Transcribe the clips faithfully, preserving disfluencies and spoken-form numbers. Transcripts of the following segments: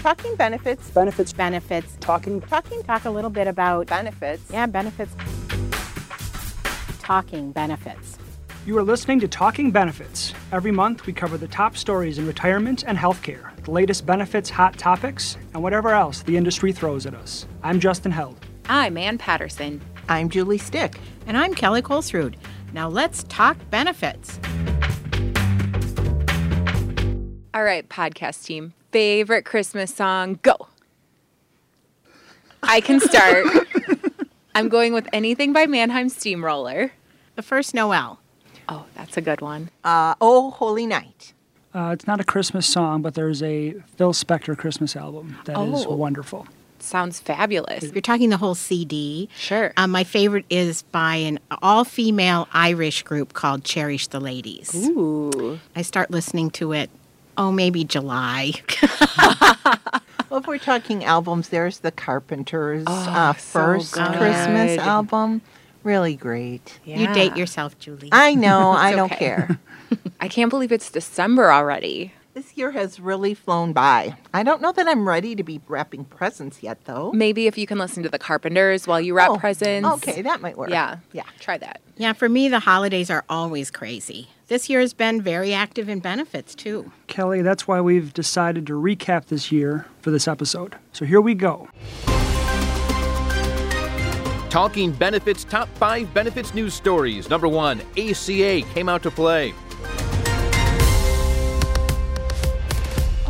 Talking benefits. Benefits. Benefits. Talking. Talking. Talk a little bit about benefits. Yeah, benefits. Talking benefits. You are listening to Talking Benefits. Every month, we cover the top stories in retirement and healthcare, the latest benefits hot topics, and whatever else the industry throws at us. I'm Justin Held. I'm Ann Patterson. I'm Julie Stick. And I'm Kelly Colesrud. Now let's talk benefits. All right, podcast team. Favorite Christmas song, go. I can start. I'm going with anything by Mannheim Steamroller. The First Noel. Oh, that's a good one. Uh, oh, Holy Night. Uh, it's not a Christmas song, but there's a Phil Spector Christmas album that oh. is wonderful. Sounds fabulous. You're talking the whole C D. Sure. Um, my favorite is by an all-female Irish group called Cherish the Ladies. Ooh. I start listening to it, oh, maybe July. Well, if we're talking albums, there's the Carpenters oh, uh, first so Christmas album. Really great. Yeah. You date yourself, Julie. I know. I don't care. I can't believe it's December already. This year has really flown by. I don't know that I'm ready to be wrapping presents yet, though. Maybe if you can listen to the Carpenters while you wrap oh, presents. Okay, that might work. Yeah, yeah, try that. Yeah, for me, the holidays are always crazy. This year has been very active in benefits, too. Kelly, that's why we've decided to recap this year for this episode. So here we go. Talking Benefits, top five benefits news stories. Number one, A C A came out to play.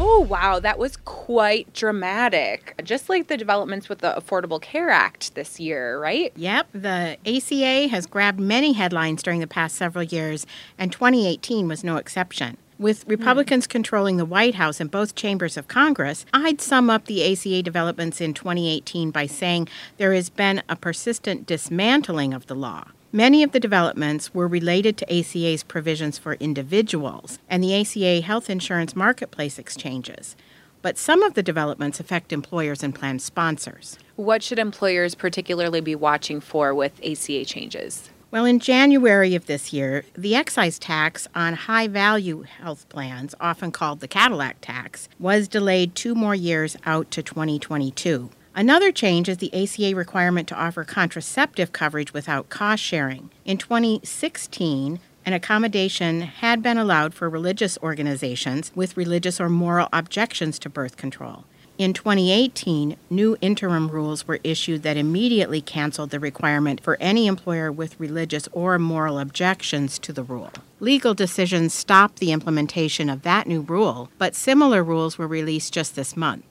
Oh, wow, that was quite dramatic. Just like the developments with the Affordable Care Act this year, right? Yep, the A C A has grabbed many headlines during the past several years, and twenty eighteen was no exception. With Republicans hmm. controlling the White House and both chambers of Congress, I'd sum up the A C A developments in twenty eighteen by saying there has been a persistent dismantling of the law. Many of the developments were related to A C A's provisions for individuals and the A C A health insurance marketplace exchanges. But some of the developments affect employers and plan sponsors. What should employers particularly be watching for with A C A changes? Well, in January of this year, the excise tax on high-value health plans, often called the Cadillac tax, was delayed two more years out to twenty twenty-two. Another change is the A C A requirement to offer contraceptive coverage without cost sharing. In twenty sixteen, an accommodation had been allowed for religious organizations with religious or moral objections to birth control. In twenty eighteen, new interim rules were issued that immediately canceled the requirement for any employer with religious or moral objections to the rule. Legal decisions stopped the implementation of that new rule, but similar rules were released just this month.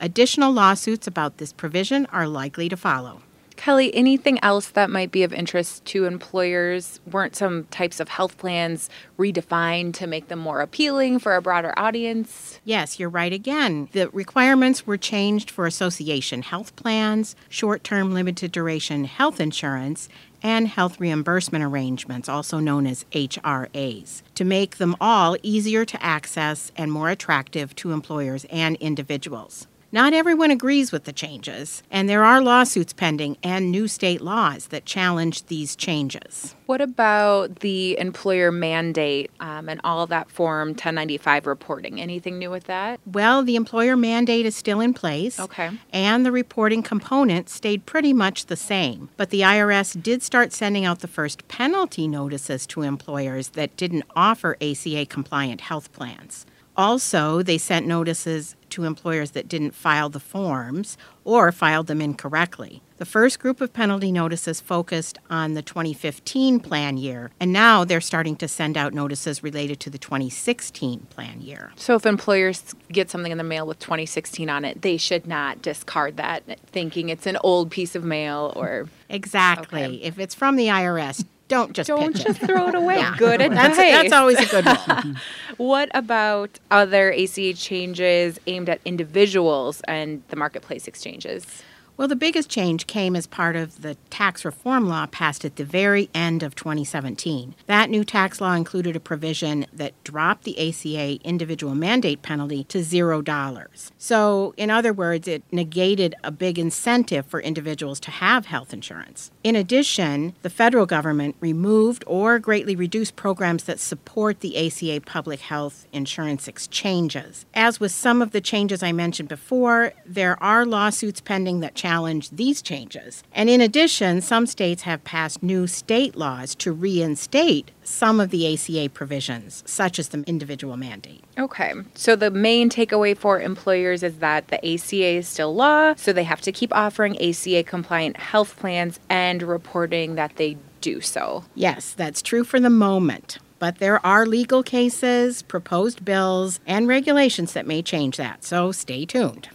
Additional lawsuits about this provision are likely to follow. Kelly, anything else that might be of interest to employers? Weren't some types of health plans redefined to make them more appealing for a broader audience? Yes, you're right again. The requirements were changed for association health plans, short-term limited duration health insurance, and health reimbursement arrangements, also known as H R As, to make them all easier to access and more attractive to employers and individuals. Not everyone agrees with the changes, and there are lawsuits pending and new state laws that challenge these changes. What about the employer mandate um, and all that Form ten ninety-five reporting? Anything new with that? Well, the employer mandate is still in place. Okay. And the reporting component stayed pretty much the same. But the I R S did start sending out the first penalty notices to employers that didn't offer A C A-compliant health plans. Also, they sent notices to employers that didn't file the forms or filed them incorrectly. The first group of penalty notices focused on the twenty fifteen plan year, and now they're starting to send out notices related to the twenty sixteen plan year. So if employers get something in the mail with twenty sixteen on it, they should not discard that thinking it's an old piece of mail or... Exactly. Okay. If it's from the I R S, Don't just Don't just it. throw it away. Yeah. Good advice. That's, that's always a good one. What about other A C A changes aimed at individuals and the marketplace exchanges? Well, the biggest change came as part of the tax reform law passed at the very end of twenty seventeen. That new tax law included a provision that dropped the A C A individual mandate penalty to zero dollars. So, in other words, it negated a big incentive for individuals to have health insurance. In addition, the federal government removed or greatly reduced programs that support the A C A public health insurance exchanges. As with some of the changes I mentioned before, there are lawsuits pending that challenge these changes. And in addition, some states have passed new state laws to reinstate some of the A C A provisions, such as the individual mandate. Okay. So the main takeaway for employers is that the A C A is still law, so they have to keep offering A C A-compliant health plans and reporting that they do so. Yes, that's true for the moment. But there are legal cases, proposed bills, and regulations that may change that, so stay tuned.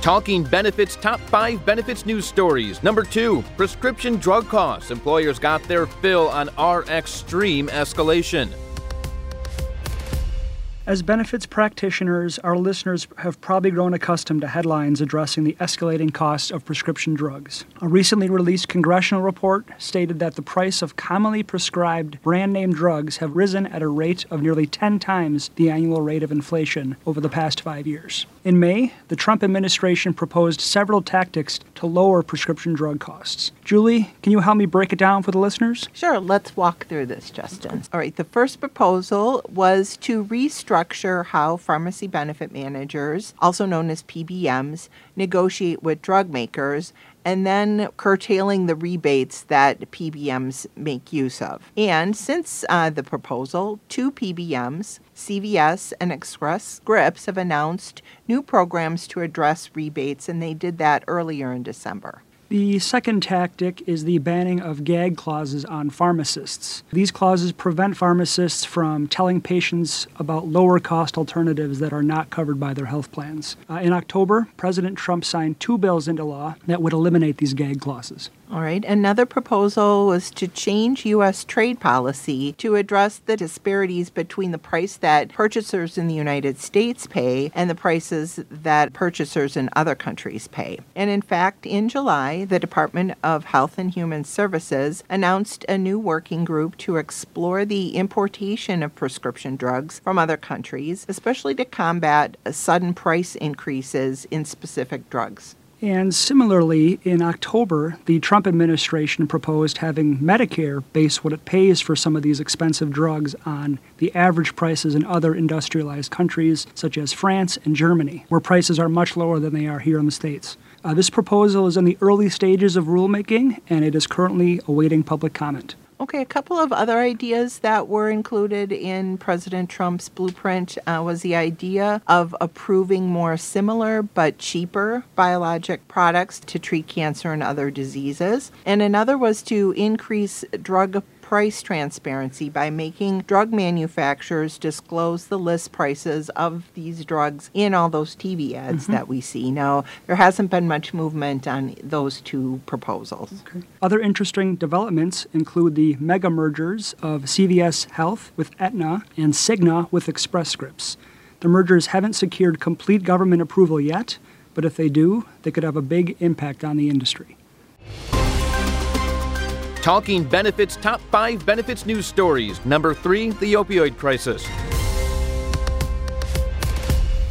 Talking benefits, top five benefits news stories. Number two, prescription drug costs. Employers got their fill on R X Stream escalation. As benefits practitioners, our listeners have probably grown accustomed to headlines addressing the escalating costs of prescription drugs. A recently released congressional report stated that the price of commonly prescribed brand-name drugs have risen at a rate of nearly ten times the annual rate of inflation over the past five years. In May, the Trump administration proposed several tactics to lower prescription drug costs. Julie, can you help me break it down for the listeners? Sure, let's walk through this, Justin. All right, the first proposal was to restructure how pharmacy benefit managers, also known as P B Ms, negotiate with drug makers, and then curtailing the rebates that P B Ms make use of. And since uh, the proposal, two P B Ms, C V S and Express Scripts, have announced new programs to address rebates, and they did that earlier in December. The second tactic is the banning of gag clauses on pharmacists. These clauses prevent pharmacists from telling patients about lower-cost alternatives that are not covered by their health plans. Uh, in October, President Trump signed two bills into law that would eliminate these gag clauses. All right. Another proposal was to change U S trade policy to address the disparities between the price that purchasers in the United States pay and the prices that purchasers in other countries pay. And in fact, in July, the Department of Health and Human Services announced a new working group to explore the importation of prescription drugs from other countries, especially to combat sudden price increases in specific drugs. And similarly, in October, the Trump administration proposed having Medicare base what it pays for some of these expensive drugs on the average prices in other industrialized countries, such as France and Germany, where prices are much lower than they are here in the States. Uh, this proposal is in the early stages of rulemaking, and it is currently awaiting public comment. Okay, a couple of other ideas that were included in President Trump's blueprint uh, was the idea of approving more similar but cheaper biologic products to treat cancer and other diseases. And another was to increase drug price transparency by making drug manufacturers disclose the list prices of these drugs in all those T V ads mm-hmm. that we see. Now, there hasn't been much movement on those two proposals. Okay. Other interesting developments include the mega mergers of C V S Health with Aetna and Cigna with Express Scripts. The mergers haven't secured complete government approval yet, but if they do, they could have a big impact on the industry. Talking benefits, top five benefits news stories. Number three, the opioid crisis.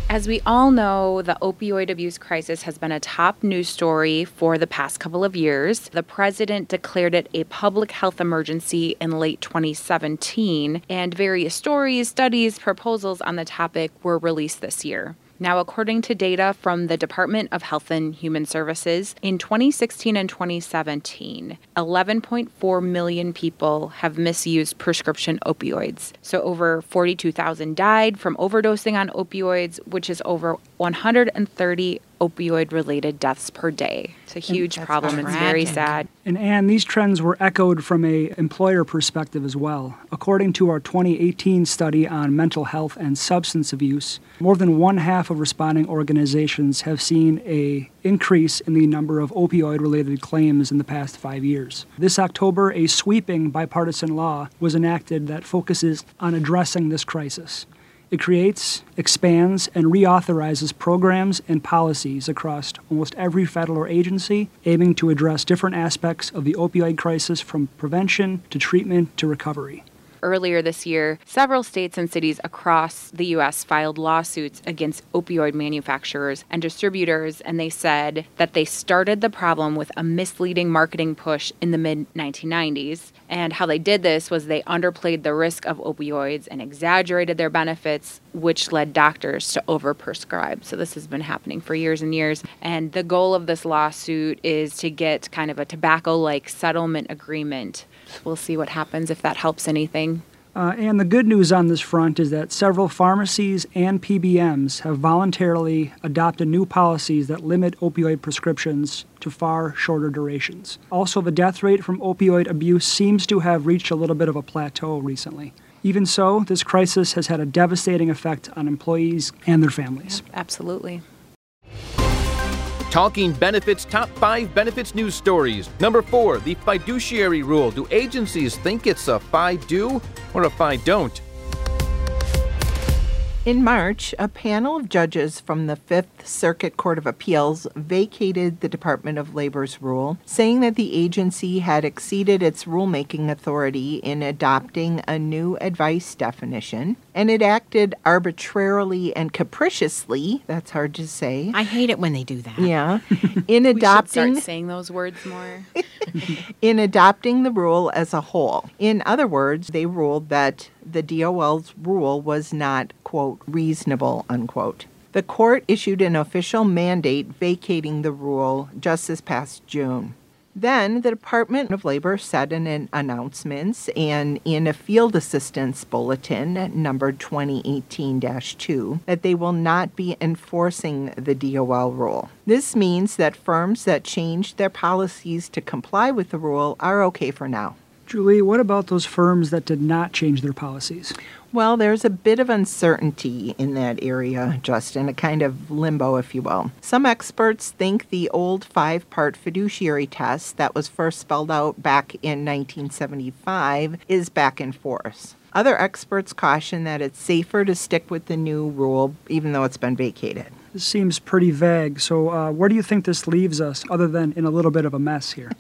As we all know, the opioid abuse crisis has been a top news story for the past couple of years. The president declared it a public health emergency in late twenty seventeen, and various stories, studies, proposals on the topic were released this year. Now, according to data from the Department of Health and Human Services, in twenty sixteen and twenty seventeen, eleven point four million people have misused prescription opioids. So over forty-two thousand died from overdosing on opioids, which is over one hundred thirty opioid-related deaths per day. It's a huge problem. It's very sad. And Anne, these trends were echoed from an employer perspective as well. According to our twenty eighteen study on mental health and substance abuse, more than one half of responding organizations have seen a increase in the number of opioid-related claims in the past five years. This October, a sweeping bipartisan law was enacted that focuses on addressing this crisis. It creates, expands, and reauthorizes programs and policies across almost every federal agency, aiming to address different aspects of the opioid crisis from prevention to treatment to recovery. Earlier this year, several states and cities across the U S filed lawsuits against opioid manufacturers and distributors, and they said that they started the problem with a misleading marketing push in the mid nineteen nineties. And how they did this was they underplayed the risk of opioids and exaggerated their benefits, which led doctors to overprescribe. So this has been happening for years and years. And the goal of this lawsuit is to get kind of a tobacco-like settlement agreement. We'll see what happens, if that helps anything. Uh, and the good news on this front is that several pharmacies and P B Ms have voluntarily adopted new policies that limit opioid prescriptions to far shorter durations. Also, the death rate from opioid abuse seems to have reached a little bit of a plateau recently. Even so, this crisis has had a devastating effect on employees and their families. Yeah, absolutely. Talking benefits, top five benefits news stories. Number four, the fiduciary rule. Do agencies think it's a fi-do or a fi-don't? In March, a panel of judges from the Fifth Circuit Court of Appeals vacated the Department of Labor's rule, saying that the agency had exceeded its rulemaking authority in adopting a new advice definition, and it acted arbitrarily and capriciously, that's hard to say. I hate it when they do that. Yeah. In adopting, we should start saying those words more. In adopting the rule as a whole. In other words, they ruled that the D O L's rule was not, quote, reasonable, unquote. The court issued an official mandate vacating the rule just this past June. Then the Department of Labor said in an announcements and in a field assistance bulletin numbered twenty eighteen dash two that they will not be enforcing the D O L rule. This means that firms that change their policies to comply with the rule are okay for now. Julie, what about those firms that did not change their policies? Well, there's a bit of uncertainty in that area, Justin, a kind of limbo, if you will. Some experts think the old five-part fiduciary test that was first spelled out back in nineteen seventy-five is back in force. Other experts caution that it's safer to stick with the new rule, even though it's been vacated. This seems pretty vague. So uh, where do you think this leaves us, other than in a little bit of a mess here?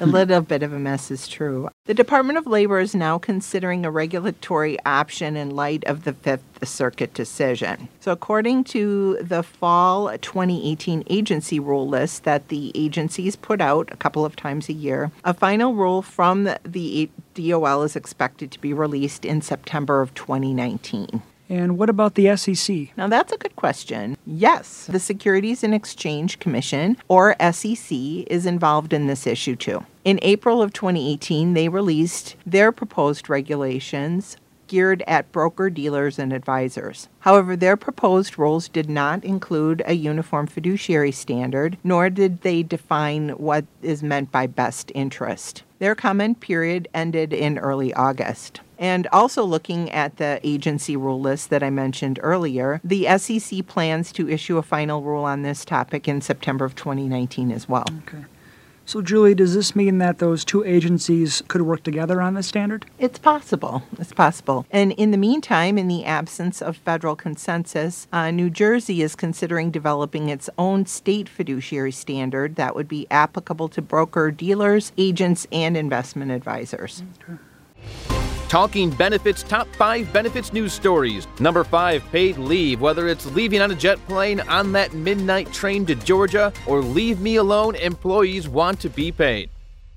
A little bit of a mess is true. The Department of Labor is now considering a regulatory option in light of the Fifth Circuit decision. So according to the fall twenty eighteen agency rule list that the agencies put out a couple of times a year, a final rule from the, the D O L is expected to be released in September of twenty nineteen. And what about the S E C? Now, that's a good question. Yes, the Securities and Exchange Commission, or S E C, is involved in this issue, too. In April of twenty eighteen, they released their proposed regulations geared at broker-dealers and advisors. However, their proposed rules did not include a uniform fiduciary standard, nor did they define what is meant by best interest. Their comment period ended in early August. And also looking at the agency rule list that I mentioned earlier, the S E C plans to issue a final rule on this topic in September of twenty nineteen as well. Okay. So, Julie, does this mean that those two agencies could work together on this standard? It's possible. It's possible. And in the meantime, in the absence of federal consensus, uh, New Jersey is considering developing its own state fiduciary standard that would be applicable to broker-dealers, agents, and investment advisors. Okay. Talking benefits, top five benefits news stories. Number five, paid leave. Whether it's leaving on a jet plane, on that midnight train to Georgia, or leave me alone, employees want to be paid.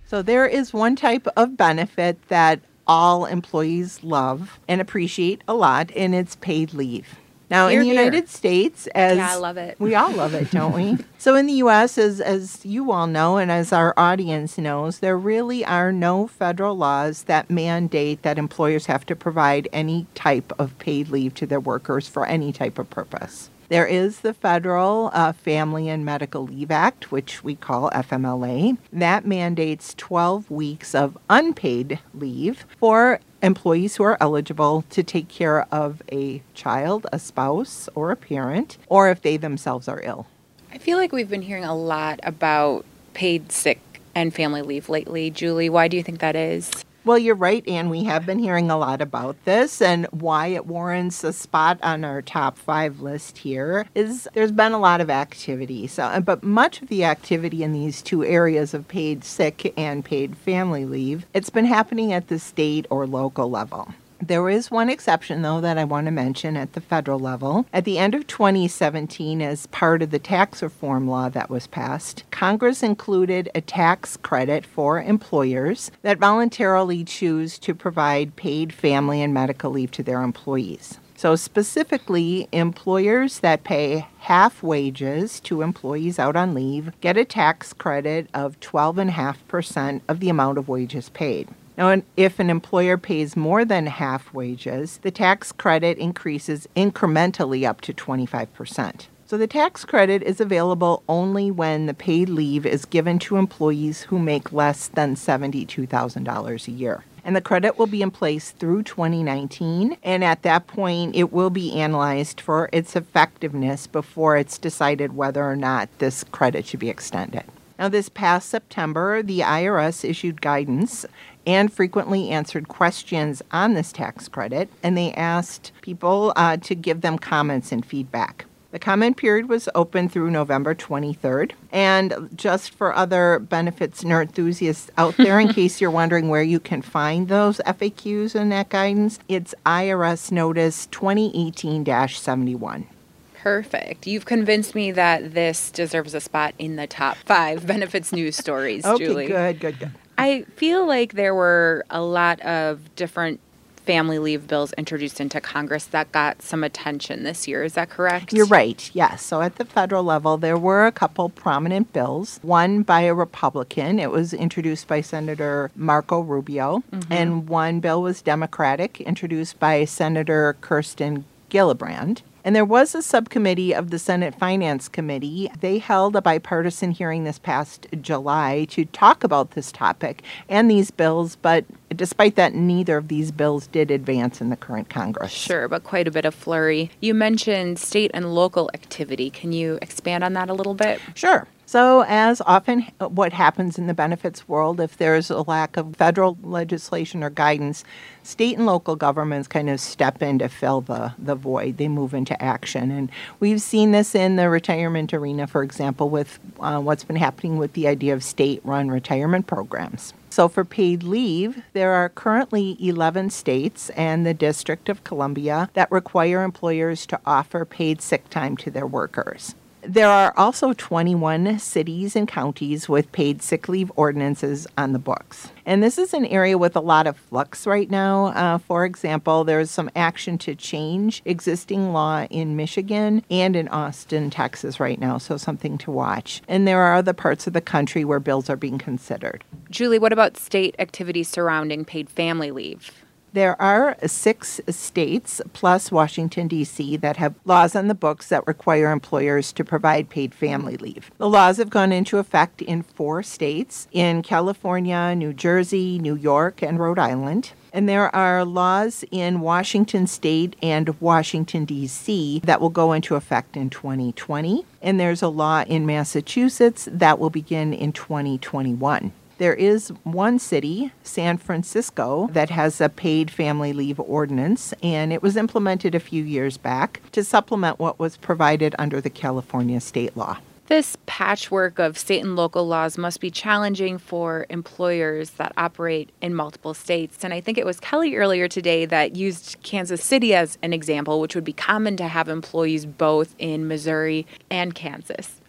So there is one type of benefit that all employees love and appreciate a lot, and it's paid leave. Now, here, in the United here. States, as yeah, I love it. We all love it, don't we? So in the U S, as, as you all know and as our audience knows, there really are no federal laws that mandate that employers have to provide any type of paid leave to their workers for any type of purpose. There is the Federal uh, Family and Medical Leave Act, which we call F M L A. That mandates twelve weeks of unpaid leave for employees who are eligible to take care of a child, a spouse, or a parent, or if they themselves are ill. I feel like we've been hearing a lot about paid sick and family leave lately. Julie, why do you think that is? Well, you're right, Ann. We have been hearing a lot about this, and why it warrants a spot on our top five list here is there's been a lot of activity. So, but much of the activity in these two areas of paid sick and paid family leave, it's been happening at the state or local level. There is one exception, though, that I want to mention at the federal level. At the end of twenty seventeen, as part of the tax reform law that was passed, Congress included a tax credit for employers that voluntarily choose to provide paid family and medical leave to their employees. So specifically, employers that pay half wages to employees out on leave get a tax credit of twelve point five percent of the amount of wages paid. Now, if an employer pays more than half wages, the tax credit increases incrementally up to twenty-five percent. So the tax credit is available only when the paid leave is given to employees who make less than seventy-two thousand dollars a year. And the credit will be in place through twenty nineteen, and at that point, it will be analyzed for its effectiveness before it's decided whether or not this credit should be extended. Now, this past September, the I R S issued guidance and frequently answered questions on this tax credit, and they asked people uh, to give them comments and feedback. The comment period was open through November twenty-third, and just for other benefits nerd enthusiasts out there, in case you're wondering where you can find those F A Qs and that guidance, it's I R S Notice twenty eighteen dash seventy-one. Perfect. You've convinced me that this deserves a spot in the top five benefits news stories, okay, Julie. Okay, good, good, good. I feel like there were a lot of different family leave bills introduced into Congress that got some attention this year. Is that correct? You're right, yes. So at the federal level, there were a couple prominent bills, one by a Republican. It was introduced by Senator Marco Rubio, mm-hmm. and one bill was Democratic, introduced by Senator Kirsten Gillibrand. And there was a subcommittee of the Senate Finance Committee. They held a bipartisan hearing this past July to talk about this topic and these bills, but despite that, neither of these bills did advance in the current Congress. Sure, but quite a bit of flurry. You mentioned state and local activity. Can you expand on that a little bit? Sure. So as often what happens in the benefits world, if there's a lack of federal legislation or guidance, state and local governments kind of step in to fill the, the void. They move into action. And we've seen this in the retirement arena, for example, with uh, what's been happening with the idea of state-run retirement programs. So for paid leave, there are currently eleven states and the District of Columbia that require employers to offer paid sick time to their workers. There are also twenty-one cities and counties with paid sick leave ordinances on the books. And this is an area with a lot of flux right now. Uh, for example, there is some action to change existing law in Michigan and in Austin, Texas right now, so something to watch. And there are other parts of the country where bills are being considered. Julie, what about state activities surrounding paid family leave? There are six states, plus Washington, D C, that have laws on the books that require employers to provide paid family leave. The laws have gone into effect in four states, in California, New Jersey, New York, and Rhode Island. And there are laws in Washington State and Washington, D C that will go into effect in twenty twenty. And there's a law in Massachusetts that will begin in twenty twenty-one. There is one city, San Francisco, that has a paid family leave ordinance, and it was implemented a few years back to supplement what was provided under the California state law. This patchwork of state and local laws must be challenging for employers that operate in multiple states. And I think it was Kelly earlier today that used Kansas City as an example, which would be common to have employees both in Missouri and Kansas.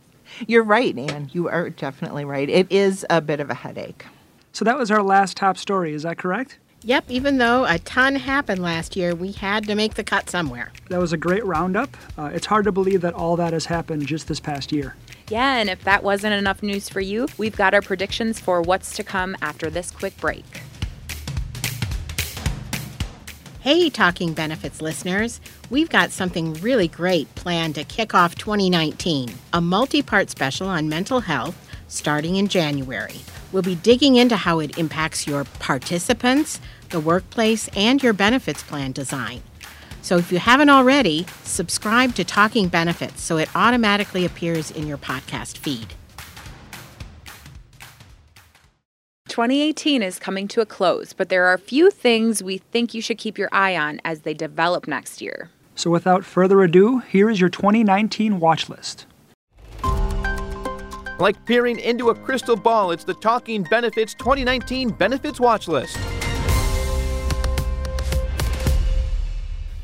You're right, Ann. You are definitely right. It is a bit of a headache. So that was our last top story. Is that correct? Yep. Even though a ton happened last year, we had to make the cut somewhere. That was a great roundup. Uh, it's hard to believe that all that has happened just this past year. Yeah, and if that wasn't enough news for you, we've got our predictions for what's to come after this quick break. Hey, Talking Benefits listeners, we've got something really great planned to kick off twenty nineteen, a multi-part special on mental health starting in January. We'll be digging into how it impacts your participants, the workplace, and your benefits plan design. So if you haven't already, subscribe to Talking Benefits so it automatically appears in your podcast feed. twenty eighteen is coming to a close, but there are a few things we think you should keep your eye on as they develop next year. So without further ado, here is your twenty nineteen watch list. Like peering into a crystal ball, it's the Talking Benefits twenty nineteen Benefits Watch List.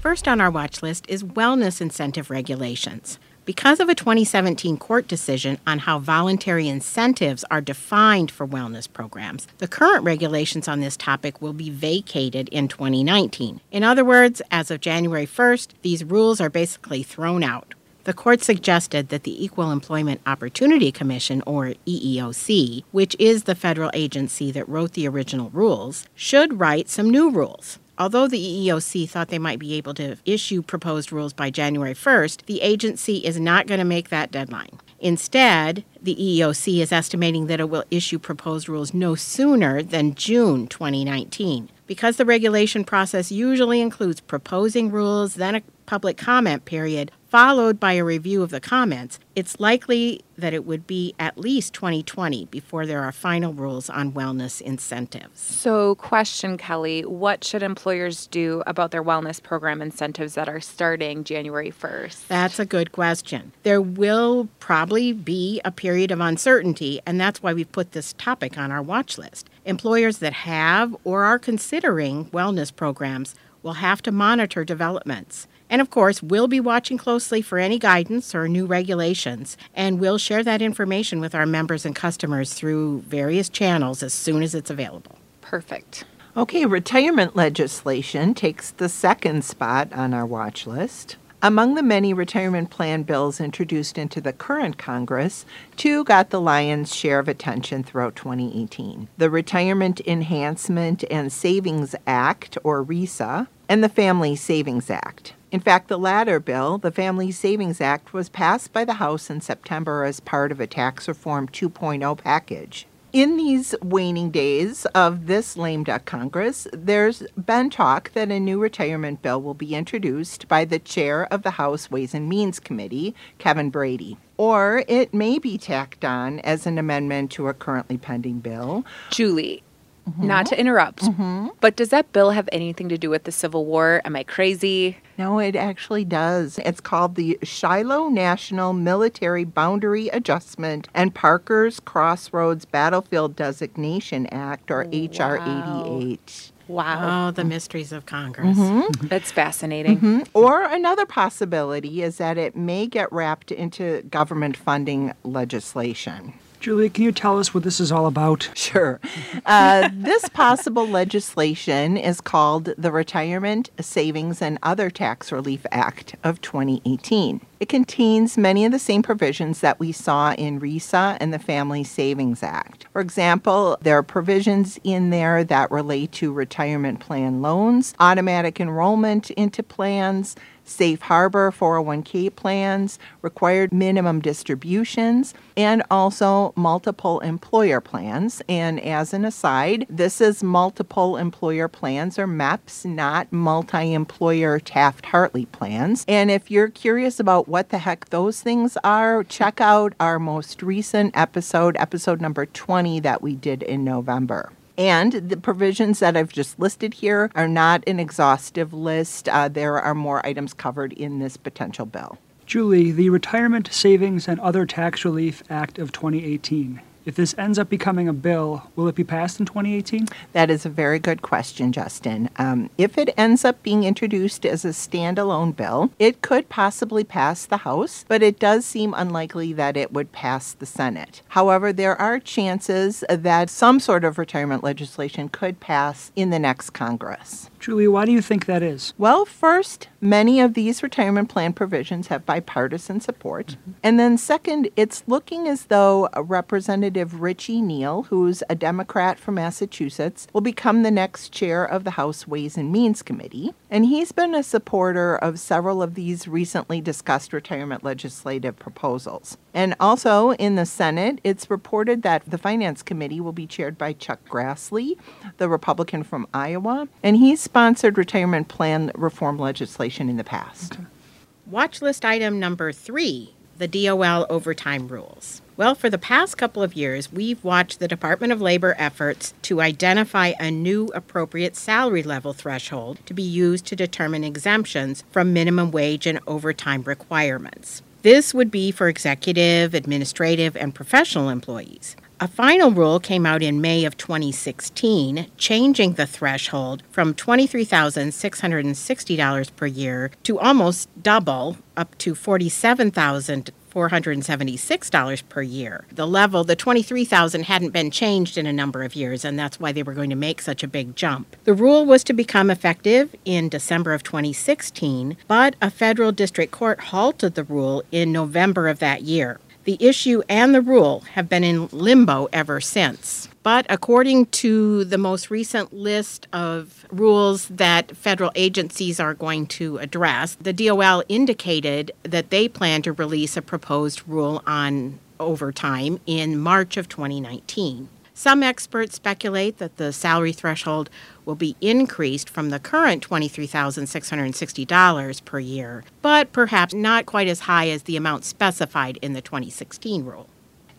First on our watch list is wellness incentive regulations. Because of a twenty seventeen court decision on how voluntary incentives are defined for wellness programs, the current regulations on this topic will be vacated in twenty nineteen. In other words, as of January first, these rules are basically thrown out. The court suggested that the Equal Employment Opportunity Commission, or E E O C, which is the federal agency that wrote the original rules, should write some new rules. Although the E E O C thought they might be able to issue proposed rules by January first, the agency is not going to make that deadline. Instead, the E E O C is estimating that it will issue proposed rules no sooner than June twenty nineteen. Because the regulation process usually includes proposing rules, then a public comment period, followed by a review of the comments, it's likely that it would be at least twenty twenty before there are final rules on wellness incentives. So question, Kelly, what should employers do about their wellness program incentives that are starting January first? That's a good question. There will probably be a period of uncertainty, and that's why we've put this topic on our watch list. Employers that have or are considering wellness programs will have to monitor developments. And of course, we'll be watching closely for any guidance or new regulations, and we'll share that information with our members and customers through various channels as soon as it's available. Perfect. Okay, retirement legislation takes the second spot on our watch list. Among the many retirement plan bills introduced into the current Congress, two got the lion's share of attention throughout twenty eighteen. The Retirement Enhancement and Savings Act, or RESA, and the Family Savings Act. In fact, the latter bill, the Family Savings Act, was passed by the House in September as part of a Tax Reform two point oh package. In these waning days of this lame duck Congress, there's been talk that a new retirement bill will be introduced by the chair of the House Ways and Means Committee, Kevin Brady. Or it may be tacked on as an amendment to a currently pending bill. Julie. Mm-hmm. Not to interrupt, mm-hmm. but does that bill have anything to do with the Civil War? Am I crazy? No, it actually does. It's called the Shiloh National Military Boundary Adjustment and Parker's Crossroads Battlefield Designation Act, or H R eighty-eight. Wow. Oh, the mysteries of Congress. Mm-hmm. That's fascinating. Mm-hmm. Or another possibility is that it may get wrapped into government funding legislation. Julia, can you tell us what this is all about? Sure. Uh, this possible legislation is called the Retirement Savings and Other Tax Relief Act of twenty eighteen. It contains many of the same provisions that we saw in RESA and the Family Savings Act. For example, there are provisions in there that relate to retirement plan loans, automatic enrollment into plans, safe harbor four oh one k plans, required minimum distributions, and also multiple employer plans. And as an aside, this is multiple employer plans, or M E Ps, not multi-employer Taft-Hartley plans. And if you're curious about what the heck those things are, check out our most recent episode, episode number twenty, that we did in November. And the provisions that I've just listed here are not an exhaustive list. Uh, there are more items covered in this potential bill. Julie, the Retirement Savings and Other Tax Relief Act of twenty eighteen. If this ends up becoming a bill, will it be passed in twenty eighteen? That is a very good question, Justin. Um, if it ends up being introduced as a standalone bill, it could possibly pass the House, but it does seem unlikely that it would pass the Senate. However, there are chances that some sort of retirement legislation could pass in the next Congress. Julie, why do you think that is? Well, first, many of these retirement plan provisions have bipartisan support. Mm-hmm. And then second, it's looking as though Representative Richie Neal, who's a Democrat from Massachusetts, will become the next chair of the House Ways and Means Committee. And he's been a supporter of several of these recently discussed retirement legislative proposals. And also in the Senate, it's reported that the Finance Committee will be chaired by Chuck Grassley, the Republican from Iowa, and he's sponsored retirement plan reform legislation in the past. Okay. Watch list item number three, the D O L overtime rules? Well, for the past couple of years, we've watched the Department of Labor efforts to identify a new appropriate salary level threshold to be used to determine exemptions from minimum wage and overtime requirements. This would be for executive, administrative, and professional employees. A final rule came out in May of twenty sixteen, changing the threshold from twenty-three thousand six hundred sixty dollars per year to almost double, up to forty-seven thousand four hundred seventy-six dollars per year. The level, the twenty-three thousand dollars, hadn't been changed in a number of years, and that's why they were going to make such a big jump. The rule was to become effective in December of twenty sixteen, but a federal district court halted the rule in November of that year. The issue and the rule have been in limbo ever since. But according to the most recent list of rules that federal agencies are going to address, the D O L indicated that they plan to release a proposed rule on overtime in March of twenty nineteen. Some experts speculate that the salary threshold will be increased from the current twenty-three thousand six hundred sixty dollars per year, but perhaps not quite as high as the amount specified in the twenty sixteen rule.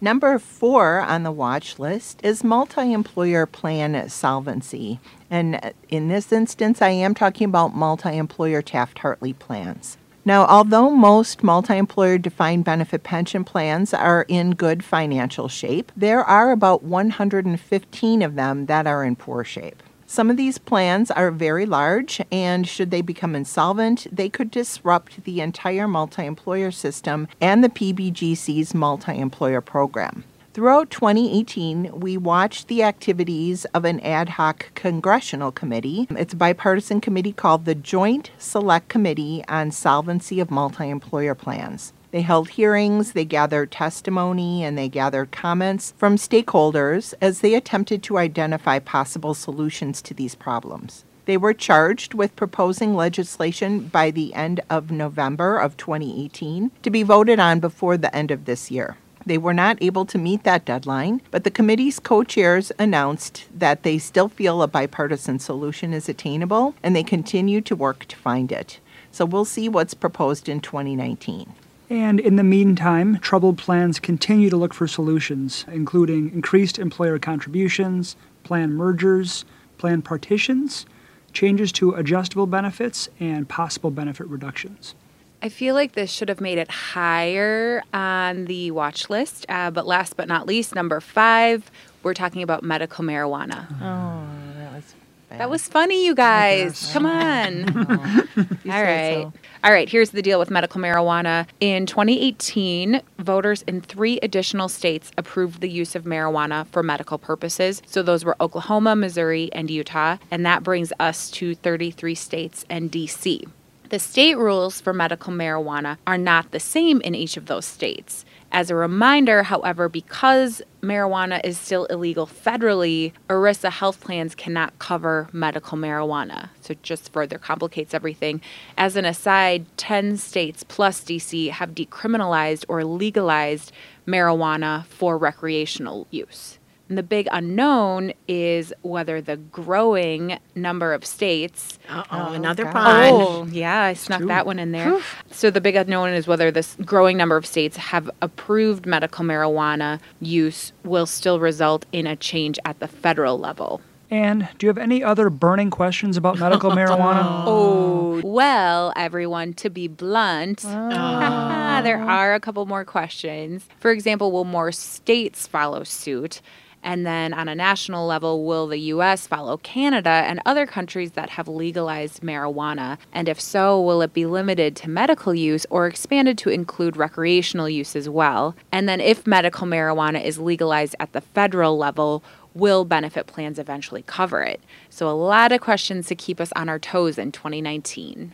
Number four on the watch list is multi-employer plan solvency. And in this instance, I am talking about multi-employer Taft-Hartley plans. Now, although most multi-employer defined benefit pension plans are in good financial shape, there are about one hundred fifteen of them that are in poor shape. Some of these plans are very large, and should they become insolvent, they could disrupt the entire multi-employer system and the P B G C's multi-employer program. Throughout twenty eighteen, we watched the activities of an ad hoc congressional committee. It's a bipartisan committee called the Joint Select Committee on Solvency of Multi-Employer Plans. They held hearings, they gathered testimony, and they gathered comments from stakeholders as they attempted to identify possible solutions to these problems. They were charged with proposing legislation by the end of November of twenty eighteen to be voted on before the end of this year. They were not able to meet that deadline, but the committee's co-chairs announced that they still feel a bipartisan solution is attainable, and they continue to work to find it. So we'll see what's proposed in twenty nineteen. And in the meantime, troubled plans continue to look for solutions, including increased employer contributions, plan mergers, plan partitions, changes to adjustable benefits, and possible benefit reductions. I feel like this should have made it higher on the watch list. Uh, but last but not least, number five, we're talking about medical marijuana. Oh, that was bad. That was funny, you guys. Come on. Oh. All right. So. All right, here's the deal with medical marijuana. In twenty eighteen, voters in three additional states approved the use of marijuana for medical purposes. So those were Oklahoma, Missouri, and Utah. And that brings us to thirty-three states and D C The state rules for medical marijuana are not the same in each of those states. As a reminder, however, because marijuana is still illegal federally, ERISA health plans cannot cover medical marijuana. So it just further complicates everything. As an aside, ten states plus D C have decriminalized or legalized marijuana for recreational use. And the big unknown is whether the growing number of states... Uh-oh, oh, another God. pun. Oh, yeah, I snuck True. that one in there. So the big unknown is whether this growing number of states have approved medical marijuana use will still result in a change at the federal level. And do you have any other burning questions about medical marijuana? Oh, well, everyone, to be blunt, oh. there are a couple more questions. For example, will more states follow suit? And then on a national level, will the U S follow Canada and other countries that have legalized marijuana? And if so, will it be limited to medical use or expanded to include recreational use as well? And then if medical marijuana is legalized at the federal level, will benefit plans eventually cover it? So a lot of questions to keep us on our toes in twenty nineteen.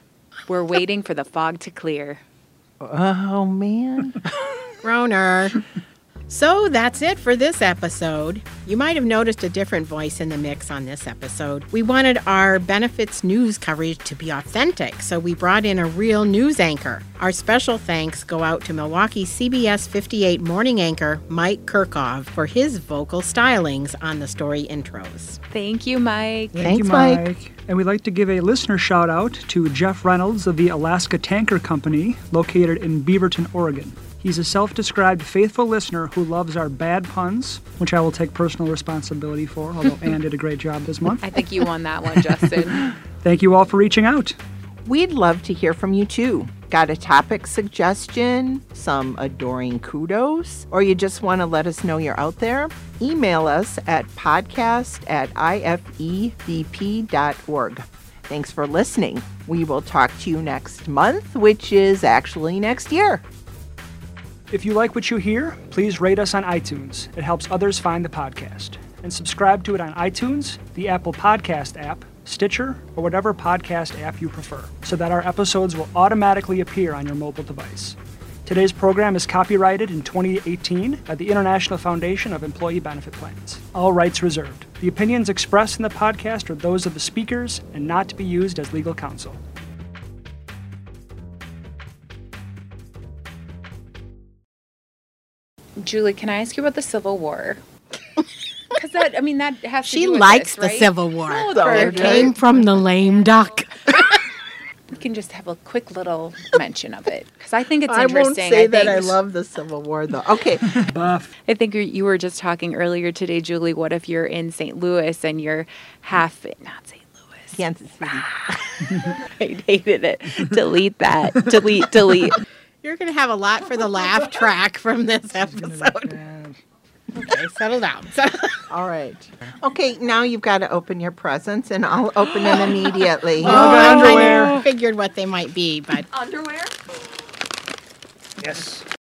We're waiting for the fog to clear. Oh, man. Groaner. So that's it for this episode. You might have noticed a different voice in the mix on this episode. We wanted our benefits news coverage to be authentic, so we brought in a real news anchor. Our special thanks go out to Milwaukee C B S fifty-eight morning anchor Mike Kirkov for his vocal stylings on the story intros. Thank you, Mike. Thank Thanks, you, Mike. Mike. And we'd like to give a listener shout out to Jeff Reynolds of the Alaska Tanker Company, located in Beaverton, Oregon. He's a self-described faithful listener who loves our bad puns, which I will take personal responsibility for, although Ann did a great job this month. I think you won that one, Justin. Thank you all for reaching out. We'd love to hear from you, too. Got a topic suggestion, some adoring kudos, or you just want to let us know you're out there? Email us at podcast at i f e b p dot org. Thanks for listening. We will talk to you next month, which is actually next year. If you like what you hear, please rate us on iTunes. It helps others find the podcast. And subscribe to it on iTunes, the Apple Podcast app, Stitcher, or whatever podcast app you prefer, so that our episodes will automatically appear on your mobile device. Today's program is copyrighted in twenty eighteen by the International Foundation of Employee Benefit Plans. All rights reserved. The opinions expressed in the podcast are those of the speakers and not to be used as legal counsel. Julie, can I ask you about the Civil War? Because that, I mean, that has to she do with likes this, right? The Civil War. No, though, it came right? from the lame duck. We can just have a quick little mention of it because I think it's interesting. I won't say I that I love the Civil War, though. Okay. Buff. I think you were just talking earlier today, Julie. What if you're in Saint Louis and you're half not Saint Louis? Kansas City. I hated it. Delete that. Delete. Delete. You're going to have a lot for the laugh track from this episode. Okay, settle down. All right. Okay, now you've got to open your presents, and I'll open them immediately. Oh, oh, underwear. I figured what they might be, but underwear? Yes.